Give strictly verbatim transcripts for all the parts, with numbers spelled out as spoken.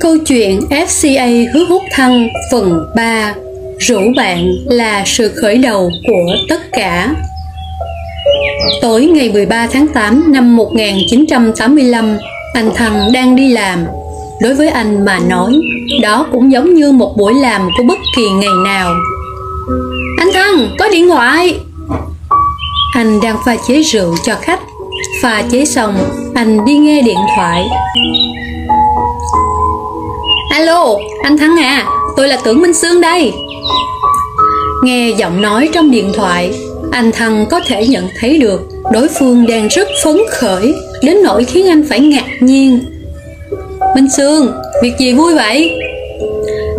Câu chuyện ép xê a Hứa Húc Thăng phần ba. Rủ bạn là sự khởi đầu của tất cả. Tối ngày mười ba tháng tám năm một nghìn chín trăm tám mươi lăm, anh Thăng đang đi làm. Đối với anh mà nói, đó cũng giống như một buổi làm của bất kỳ ngày nào. Anh Thăng, có điện thoại. Anh đang pha chế rượu cho khách. Pha chế xong, anh đi nghe điện thoại. Alo, anh Thăng à, tôi là Tưởng Minh Sương đây. Nghe giọng nói trong điện thoại, anh Thăng có thể nhận thấy được đối phương đang rất phấn khởi, đến nỗi khiến anh phải ngạc nhiên. Minh Sương, việc gì vui vậy?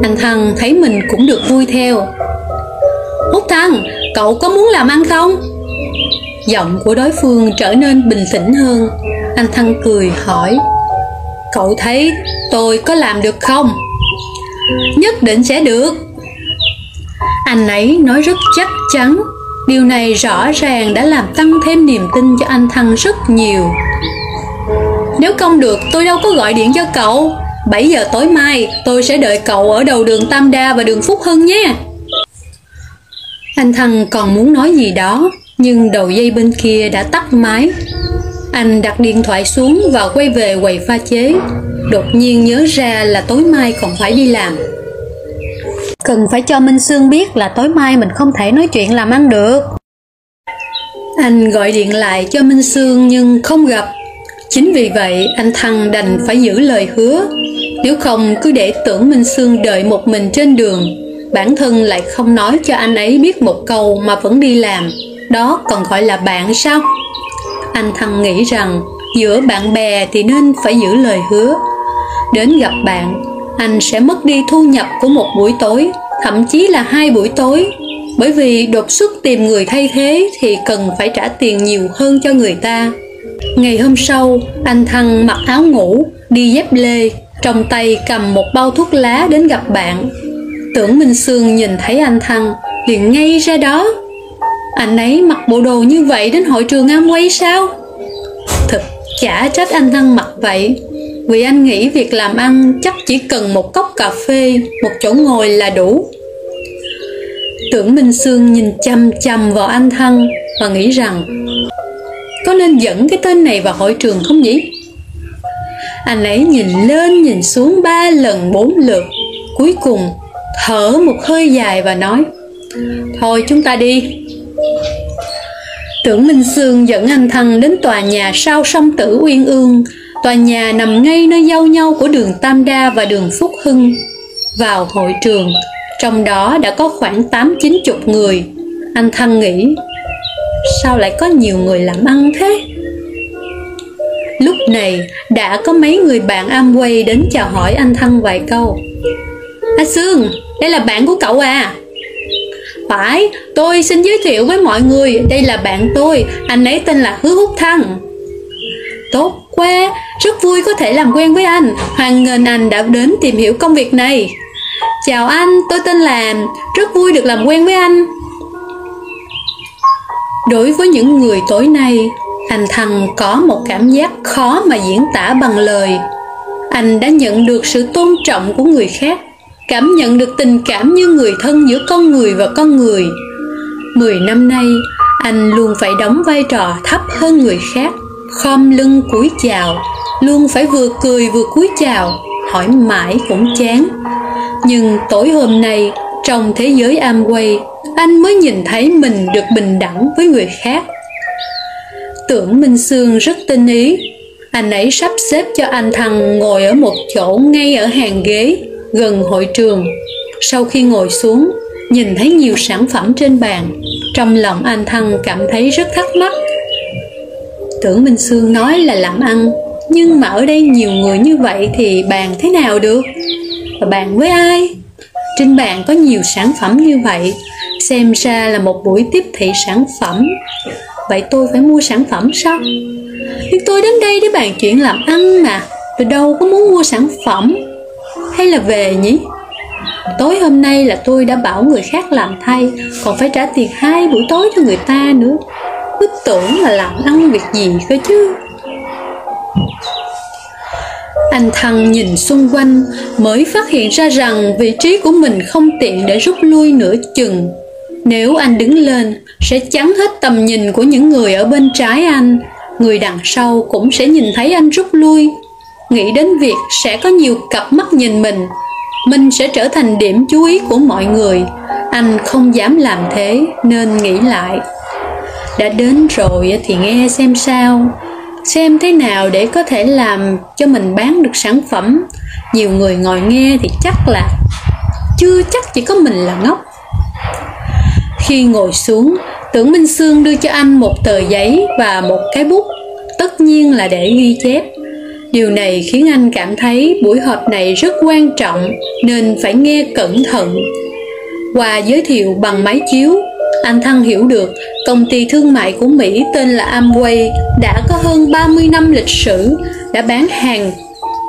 Anh Thăng thấy mình cũng được vui theo. Húc Thăng, cậu có muốn làm ăn không? Giọng của đối phương trở nên bình tĩnh hơn. Anh Thăng cười hỏi, cậu thấy tôi có làm được không? Nhất định sẽ được. Anh ấy nói rất chắc chắn. Điều này rõ ràng đã làm tăng thêm niềm tin cho anh Thăng rất nhiều. Nếu không được, tôi đâu có gọi điện cho cậu. Bảy giờ tối mai tôi sẽ đợi cậu ở đầu đường Tam Đa và đường Phúc Hưng nhé. Anh Thăng còn muốn nói gì đó, nhưng đầu dây bên kia đã tắt máy. Anh đặt điện thoại xuống và quay về quầy pha chế. Đột nhiên nhớ ra là tối mai còn phải đi làm. Cần phải cho Minh Sương biết là tối mai mình không thể nói chuyện làm ăn được. Anh gọi điện lại cho Minh Sương nhưng không gặp. Chính vì vậy anh Thăng đành phải giữ lời hứa. Nếu không cứ để Tưởng Minh Sương đợi một mình trên đường. Bản thân lại không nói cho anh ấy biết một câu mà vẫn đi làm. Đó còn gọi là bạn sao? Anh Thăng nghĩ rằng giữa bạn bè thì nên phải giữ lời hứa. Đến gặp bạn, anh sẽ mất đi thu nhập của một buổi tối, thậm chí là hai buổi tối. Bởi vì đột xuất tìm người thay thế thì cần phải trả tiền nhiều hơn cho người ta. Ngày hôm sau, anh Thăng mặc áo ngủ, đi dép lê, trong tay cầm một bao thuốc lá đến gặp bạn. Tưởng Minh Sương nhìn thấy anh Thăng, liền ngay ra đó. Anh ấy mặc bộ đồ như vậy đến hội trường Amway sao? Thật chả trách anh Thăng mặc vậy. Vì anh nghĩ việc làm ăn chắc chỉ cần một cốc cà phê, một chỗ ngồi là đủ. Tưởng Minh Sương nhìn chăm chăm vào anh Thăng và nghĩ rằng có nên dẫn cái tên này vào hội trường không nhỉ? Anh ấy nhìn lên nhìn xuống ba lần bốn lượt. Cuối cùng thở một hơi dài và nói, thôi chúng ta đi. Tưởng Minh Sương dẫn anh Thăng đến tòa nhà sau sông Tử Uyên Ương. Tòa nhà nằm ngay nơi giao nhau của đường Tam Đa và đường Phúc Hưng. Vào hội trường, trong đó đã có khoảng tám chín chục người. Anh Thăng nghĩ, sao lại có nhiều người làm ăn thế? Lúc này đã có mấy người bạn Amway đến chào hỏi anh Thăng vài câu. À Sương, đây là bạn của cậu à? Phải, tôi xin giới thiệu với mọi người, đây là bạn tôi, anh ấy tên là Hứa Húc Thăng. Tốt quá, rất vui có thể làm quen với anh, hoan nghênh anh đã đến tìm hiểu công việc này. Chào anh, tôi tên là, rất vui được làm quen với anh. Đối với những người tối nay, anh Thăng có một cảm giác khó mà diễn tả bằng lời. Anh đã nhận được sự tôn trọng của người khác, cảm nhận được tình cảm như người thân giữa con người và con người. Mười năm nay, anh luôn phải đóng vai trò thấp hơn người khác, khom lưng cúi chào, luôn phải vừa cười vừa cúi chào, hỏi mãi cũng chán. Nhưng tối hôm nay, trong thế giới Amway, anh mới nhìn thấy mình được bình đẳng với người khác. Tưởng Minh Sương rất tinh ý. Anh ấy sắp xếp cho anh Thăng ngồi ở một chỗ ngay ở hàng ghế gần hội trường. Sau khi ngồi xuống, nhìn thấy nhiều sản phẩm trên bàn, trong lòng anh Thăng cảm thấy rất thắc mắc. Tưởng Minh Sương nói là làm ăn, nhưng mà ở đây nhiều người như vậy thì bàn thế nào được? Và bàn với ai? Trên bàn có nhiều sản phẩm như vậy, xem ra là một buổi tiếp thị sản phẩm. Vậy tôi phải mua sản phẩm sao? Nhưng tôi đến đây để bàn chuyện làm ăn mà, tôi đâu có muốn mua sản phẩm. Hay là về nhỉ? Tối hôm nay là tôi đã bảo người khác làm thay, còn phải trả tiền hai buổi tối cho người ta nữa. Cứ tưởng là làm ăn việc gì cơ chứ. anh Thăng nhìn xung quanh mới phát hiện ra rằng vị trí của mình không tiện để rút lui nửa chừng. Nếu anh đứng lên sẽ chắn hết tầm nhìn của những người ở bên trái anh, người đằng sau cũng sẽ nhìn thấy anh rút lui. Nghĩ đến việc sẽ có nhiều cặp mắt nhìn mình, mình sẽ trở thành điểm chú ý của mọi người. Anh không dám làm thế nên nghĩ lại, đã đến rồi thì nghe xem sao, xem thế nào để có thể làm cho mình bán được sản phẩm. Nhiều người ngồi nghe thì chắc là chưa chắc chỉ có mình là ngốc. Khi ngồi xuống, Tưởng Minh Sương đưa cho anh một tờ giấy và một cái bút, tất nhiên là để ghi chép. Điều này khiến anh cảm thấy buổi họp này rất quan trọng nên phải nghe cẩn thận. Qua giới thiệu bằng máy chiếu, anh Thăng hiểu được công ty thương mại của Mỹ tên là Amway đã có hơn ba mươi năm lịch sử, đã bán hàng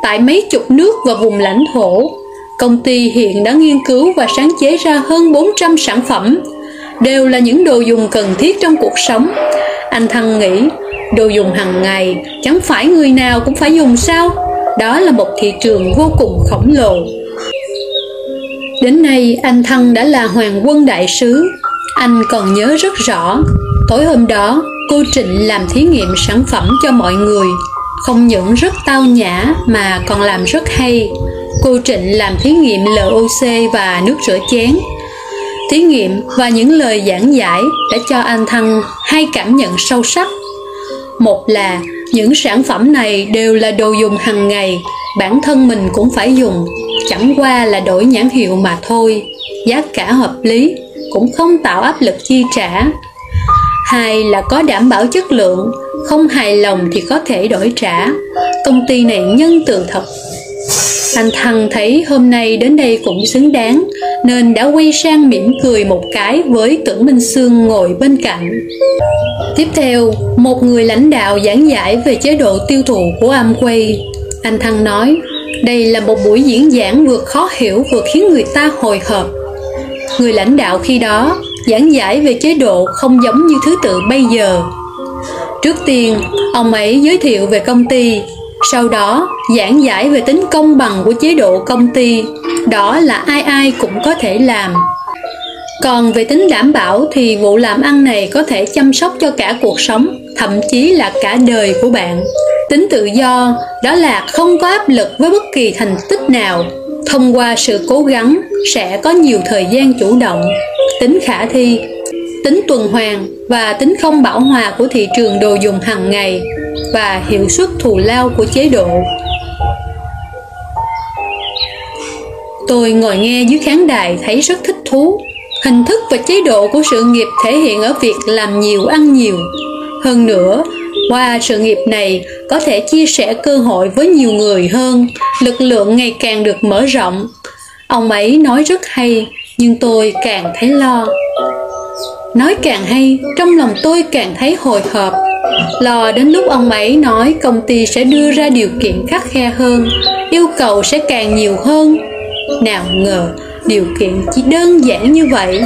tại mấy chục nước và vùng lãnh thổ. Công ty hiện đã nghiên cứu và sáng chế ra hơn bốn trăm sản phẩm, đều là những đồ dùng cần thiết trong cuộc sống. Anh Thăng nghĩ, đồ dùng hàng ngày chẳng phải người nào cũng phải dùng sao? Đó là một thị trường vô cùng khổng lồ. Đến nay anh Thăng đã là hoàng quân đại sứ. Anh còn nhớ rất rõ, tối hôm đó cô Trịnh làm thí nghiệm sản phẩm cho mọi người, không những rất tao nhã mà còn làm rất hay. Cô Trịnh làm thí nghiệm lờ ô xê và nước rửa chén. Thí nghiệm và những lời giảng giải đã cho anh Thăng hai cảm nhận sâu sắc. Một là những sản phẩm này đều là đồ dùng hàng ngày, bản thân mình cũng phải dùng, chẳng qua là đổi nhãn hiệu mà thôi, giá cả hợp lý, cũng không tạo áp lực chi trả. Hai là có đảm bảo chất lượng, không hài lòng thì có thể đổi trả. Công ty này nhân từ thật. Anh Thăng thấy hôm nay đến đây cũng xứng đáng nên đã quay sang mỉm cười một cái với Tưởng Minh Sương ngồi bên cạnh. Tiếp theo, một người lãnh đạo giảng giải về chế độ tiêu thụ của Amway. Anh Thăng nói, đây là một buổi diễn giảng vừa khó hiểu vừa khiến người ta hồi hộp. Người lãnh đạo khi đó giảng giải về chế độ không giống như thứ tự bây giờ. Trước tiên, ông ấy giới thiệu về công ty, sau đó giảng giải về tính công bằng của chế độ công ty, đó là ai ai cũng có thể làm. Còn về tính đảm bảo thì vụ làm ăn này có thể chăm sóc cho cả cuộc sống, thậm chí là cả đời của bạn. Tính tự do, đó là không có áp lực với bất kỳ thành tích nào. Thông qua sự cố gắng, sẽ có nhiều thời gian chủ động. Tính khả thi, tính tuần hoàn và tính không bão hòa của thị trường đồ dùng hàng ngày và hiệu suất thù lao của chế độ. Tôi ngồi nghe dưới khán đài thấy rất thích thú. Hình thức và chế độ của sự nghiệp thể hiện ở việc làm nhiều ăn nhiều. Hơn nữa, qua sự nghiệp này có thể chia sẻ cơ hội với nhiều người hơn, lực lượng ngày càng được mở rộng. Ông ấy nói rất hay, nhưng tôi càng thấy lo. Nói càng hay, trong lòng tôi càng thấy hồi hộp. Lo đến lúc ông ấy nói công ty sẽ đưa ra điều kiện khắt khe hơn, yêu cầu sẽ càng nhiều hơn. Nào ngờ, điều kiện chỉ đơn giản như vậy.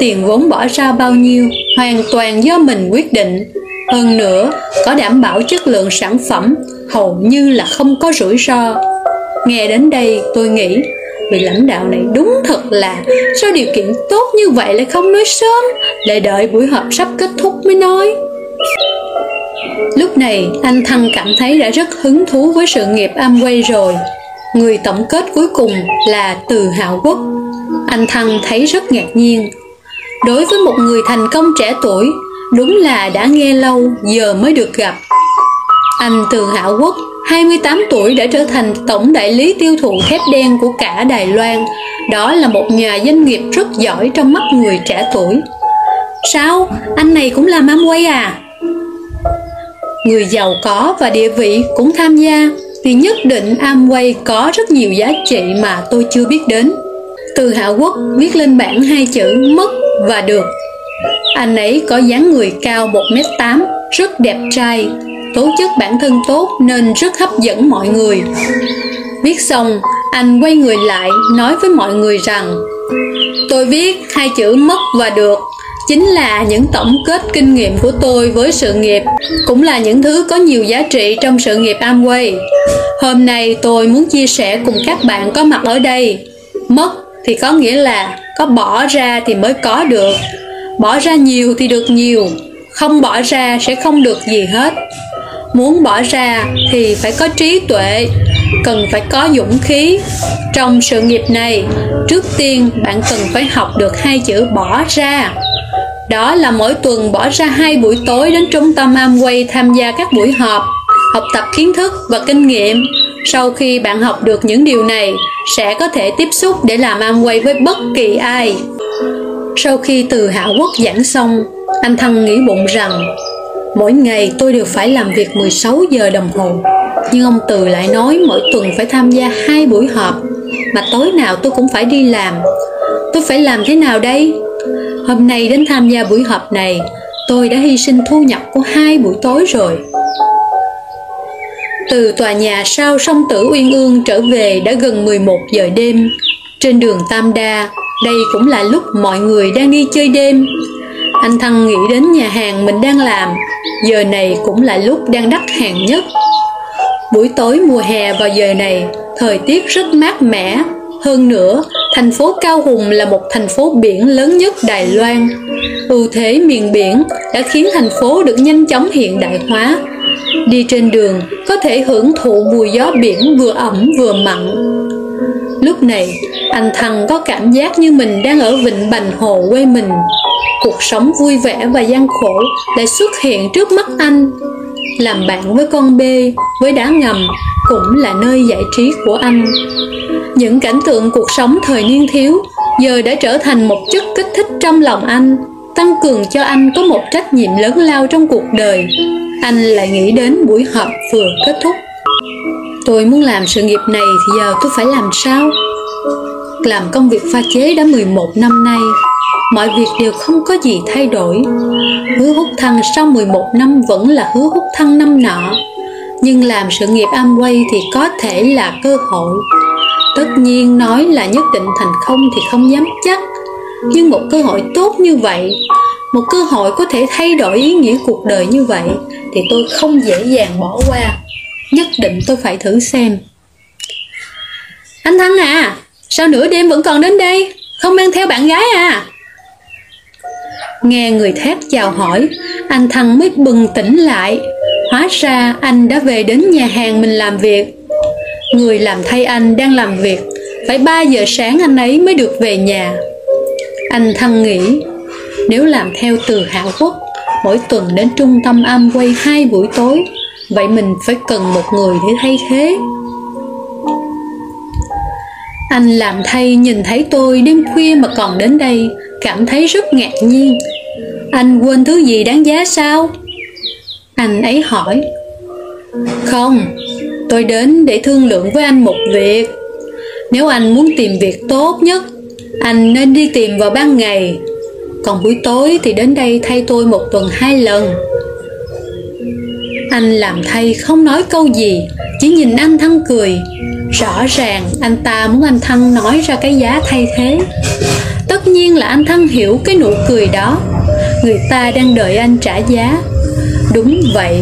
Tiền vốn bỏ ra bao nhiêu, hoàn toàn do mình quyết định. Hơn nữa, có đảm bảo chất lượng sản phẩm, hầu như là không có rủi ro. Nghe đến đây tôi nghĩ, vị lãnh đạo này đúng thật là, sao điều kiện tốt như vậy lại không nói sớm, lại đợi buổi họp sắp kết thúc mới nói. Lúc này anh Thăng cảm thấy đã rất hứng thú với sự nghiệp Amway rồi. Người tổng kết cuối cùng là Từ Hạo Quốc. Anh Thăng thấy rất ngạc nhiên. Đối với một người thành công trẻ tuổi, đúng là đã nghe lâu giờ mới được gặp. Anh Từ Hạo Quốc, hai mươi tám tuổi, đã trở thành tổng đại lý tiêu thụ thép đen của cả Đài Loan. Đó là một nhà doanh nghiệp rất giỏi trong mắt người trẻ tuổi. Sao? Anh này cũng làm Amway à? Người giàu có và địa vị cũng tham gia thì nhất định Amway có rất nhiều giá trị mà tôi chưa biết đến. Từ Hạo Quốc viết lên bảng hai chữ mất và được. Anh ấy có dáng người cao một mét tám, rất đẹp trai, tố chất bản thân tốt nên rất hấp dẫn mọi người. Viết xong, anh quay người lại nói với mọi người rằng, tôi viết hai chữ mất và được, chính là những tổng kết kinh nghiệm của tôi với sự nghiệp, cũng là những thứ có nhiều giá trị trong sự nghiệp Amway. Hôm nay tôi muốn chia sẻ cùng các bạn có mặt ở đây. Mất thì có nghĩa là có bỏ ra thì mới có được. Bỏ ra nhiều thì được nhiều, không bỏ ra sẽ không được gì hết. Muốn bỏ ra thì phải có trí tuệ, cần phải có dũng khí. Trong sự nghiệp này, trước tiên bạn cần phải học được hai chữ bỏ ra. Đó là mỗi tuần bỏ ra hai buổi tối đến trung tâm Amway tham gia các buổi họp, học tập kiến thức và kinh nghiệm. Sau khi bạn học được những điều này, sẽ có thể tiếp xúc để làm Amway với bất kỳ ai. Sau khi Từ Hạo Quốc giảng xong, anh Thăng nghĩ bụng rằng mỗi ngày tôi đều phải làm việc mười sáu giờ đồng hồ, nhưng ông Từ lại nói mỗi tuần phải tham gia hai buổi họp, mà tối nào tôi cũng phải đi làm. Tôi phải làm thế nào đây? Hôm nay đến tham gia buổi họp này, tôi đã hy sinh thu nhập của hai buổi tối rồi. Từ tòa nhà sau sông Tử Uyên Ương trở về đã gần mười một giờ đêm. Trên đường Tam Đa, đây cũng là lúc mọi người đang đi chơi đêm. Anh Thăng nghĩ đến nhà hàng mình đang làm, giờ này cũng là lúc đang đắt hàng nhất. Buổi tối mùa hè vào giờ này, thời tiết rất mát mẻ. Hơn nữa, thành phố Cao Hùng là một thành phố biển lớn nhất Đài Loan. Ưu thế miền biển đã khiến thành phố được nhanh chóng hiện đại hóa. Đi trên đường có thể hưởng thụ mùi gió biển vừa ẩm vừa mặn. Lúc này, anh Thăng có cảm giác như mình đang ở Vịnh Bành Hồ quê mình. Cuộc sống vui vẻ và gian khổ lại xuất hiện trước mắt anh. Làm bạn với con bê, với đá ngầm cũng là nơi giải trí của anh. Những cảnh tượng cuộc sống thời niên thiếu giờ đã trở thành một chất kích thích trong lòng anh, tăng cường cho anh có một trách nhiệm lớn lao trong cuộc đời. Anh lại nghĩ đến buổi họp vừa kết thúc. Tôi muốn làm sự nghiệp này thì giờ tôi phải làm sao? Làm công việc pha chế đã mười một năm nay, mọi việc đều không có gì thay đổi. Hứa Húc Thăng sau mười một năm vẫn là Hứa Húc Thăng năm nọ. Nhưng làm sự nghiệp Amway thì có thể là cơ hội. Tất nhiên nói là nhất định thành công thì không dám chắc. Nhưng một cơ hội tốt như vậy, một cơ hội có thể thay đổi ý nghĩa cuộc đời như vậy, thì tôi không dễ dàng bỏ qua. Nhất định tôi phải thử xem. Anh Thăng à, sao nửa đêm vẫn còn đến đây? Không mang theo bạn gái à? Nghe người khác chào hỏi, anh Thăng mới bừng tỉnh lại. Hóa ra anh đã về đến nhà hàng mình làm việc. Người làm thay anh đang làm việc, phải ba giờ sáng anh ấy mới được về nhà. Anh Thăng nghĩ, nếu làm theo Từ Hạo Quốc, mỗi tuần đến trung tâm Amway hai buổi tối, vậy mình phải cần một người để thay thế. Anh làm thay nhìn thấy tôi đêm khuya mà còn đến đây, cảm thấy rất ngạc nhiên. Anh quên thứ gì đáng giá sao? Anh ấy hỏi. Không, tôi đến để thương lượng với anh một việc. Nếu anh muốn tìm việc tốt nhất, anh nên đi tìm vào ban ngày. Còn buổi tối thì đến đây thay tôi một tuần hai lần. Anh làm thay không nói câu gì, chỉ nhìn anh Thăng cười. Rõ ràng anh ta muốn anh Thăng nói ra cái giá thay thế. Tất nhiên là anh Thăng hiểu cái nụ cười đó. Người ta đang đợi anh trả giá. Đúng vậy,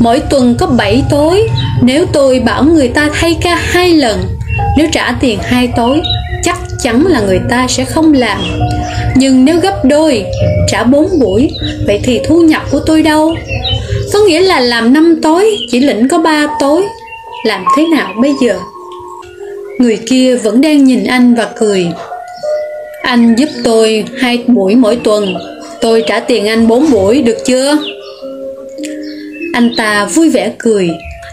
mỗi tuần có bảy tối. Nếu tôi bảo người ta thay ca hai lần, nếu trả tiền hai tối, chắc chắn là người ta sẽ không làm. Nhưng nếu gấp đôi, trả bốn buổi, vậy thì thu nhập của tôi đâu? Có nghĩa là làm năm tối, chỉ lĩnh có ba tối. Làm thế nào bây giờ? Người kia vẫn đang nhìn anh và cười. Anh giúp tôi hai buổi mỗi tuần, tôi trả tiền anh bốn buổi được chưa? Anh ta vui vẻ cười.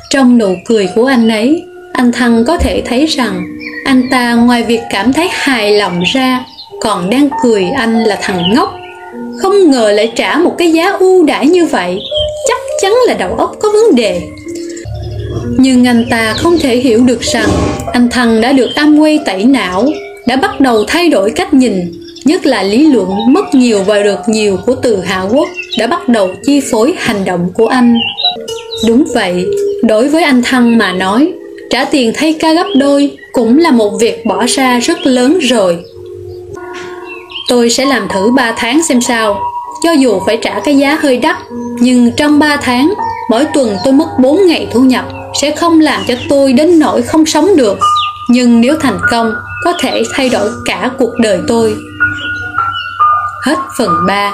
Trong nụ cười của anh ấy, anh Thăng có thể thấy rằng anh ta ngoài việc cảm thấy hài lòng ra, còn đang cười anh là thằng ngốc. Không ngờ lại trả một cái giá ưu đãi như vậy, chắc chắn là đầu óc có vấn đề. Nhưng anh ta không thể hiểu được rằng anh Thăng đã được Amway tẩy não, đã bắt đầu thay đổi cách nhìn, nhất là lý luận mất nhiều và được nhiều của Từ Hạo Quốc đã bắt đầu chi phối hành động của anh. Đúng vậy, đối với anh Thăng mà nói, trả tiền thay ca gấp đôi cũng là một việc bỏ ra rất lớn rồi. Tôi sẽ làm thử ba tháng xem sao. Cho dù phải trả cái giá hơi đắt, nhưng trong ba tháng, mỗi tuần tôi mất bốn ngày thu nhập sẽ không làm cho tôi đến nỗi không sống được. Nhưng nếu thành công, có thể thay đổi cả cuộc đời tôi. Hết phần ba.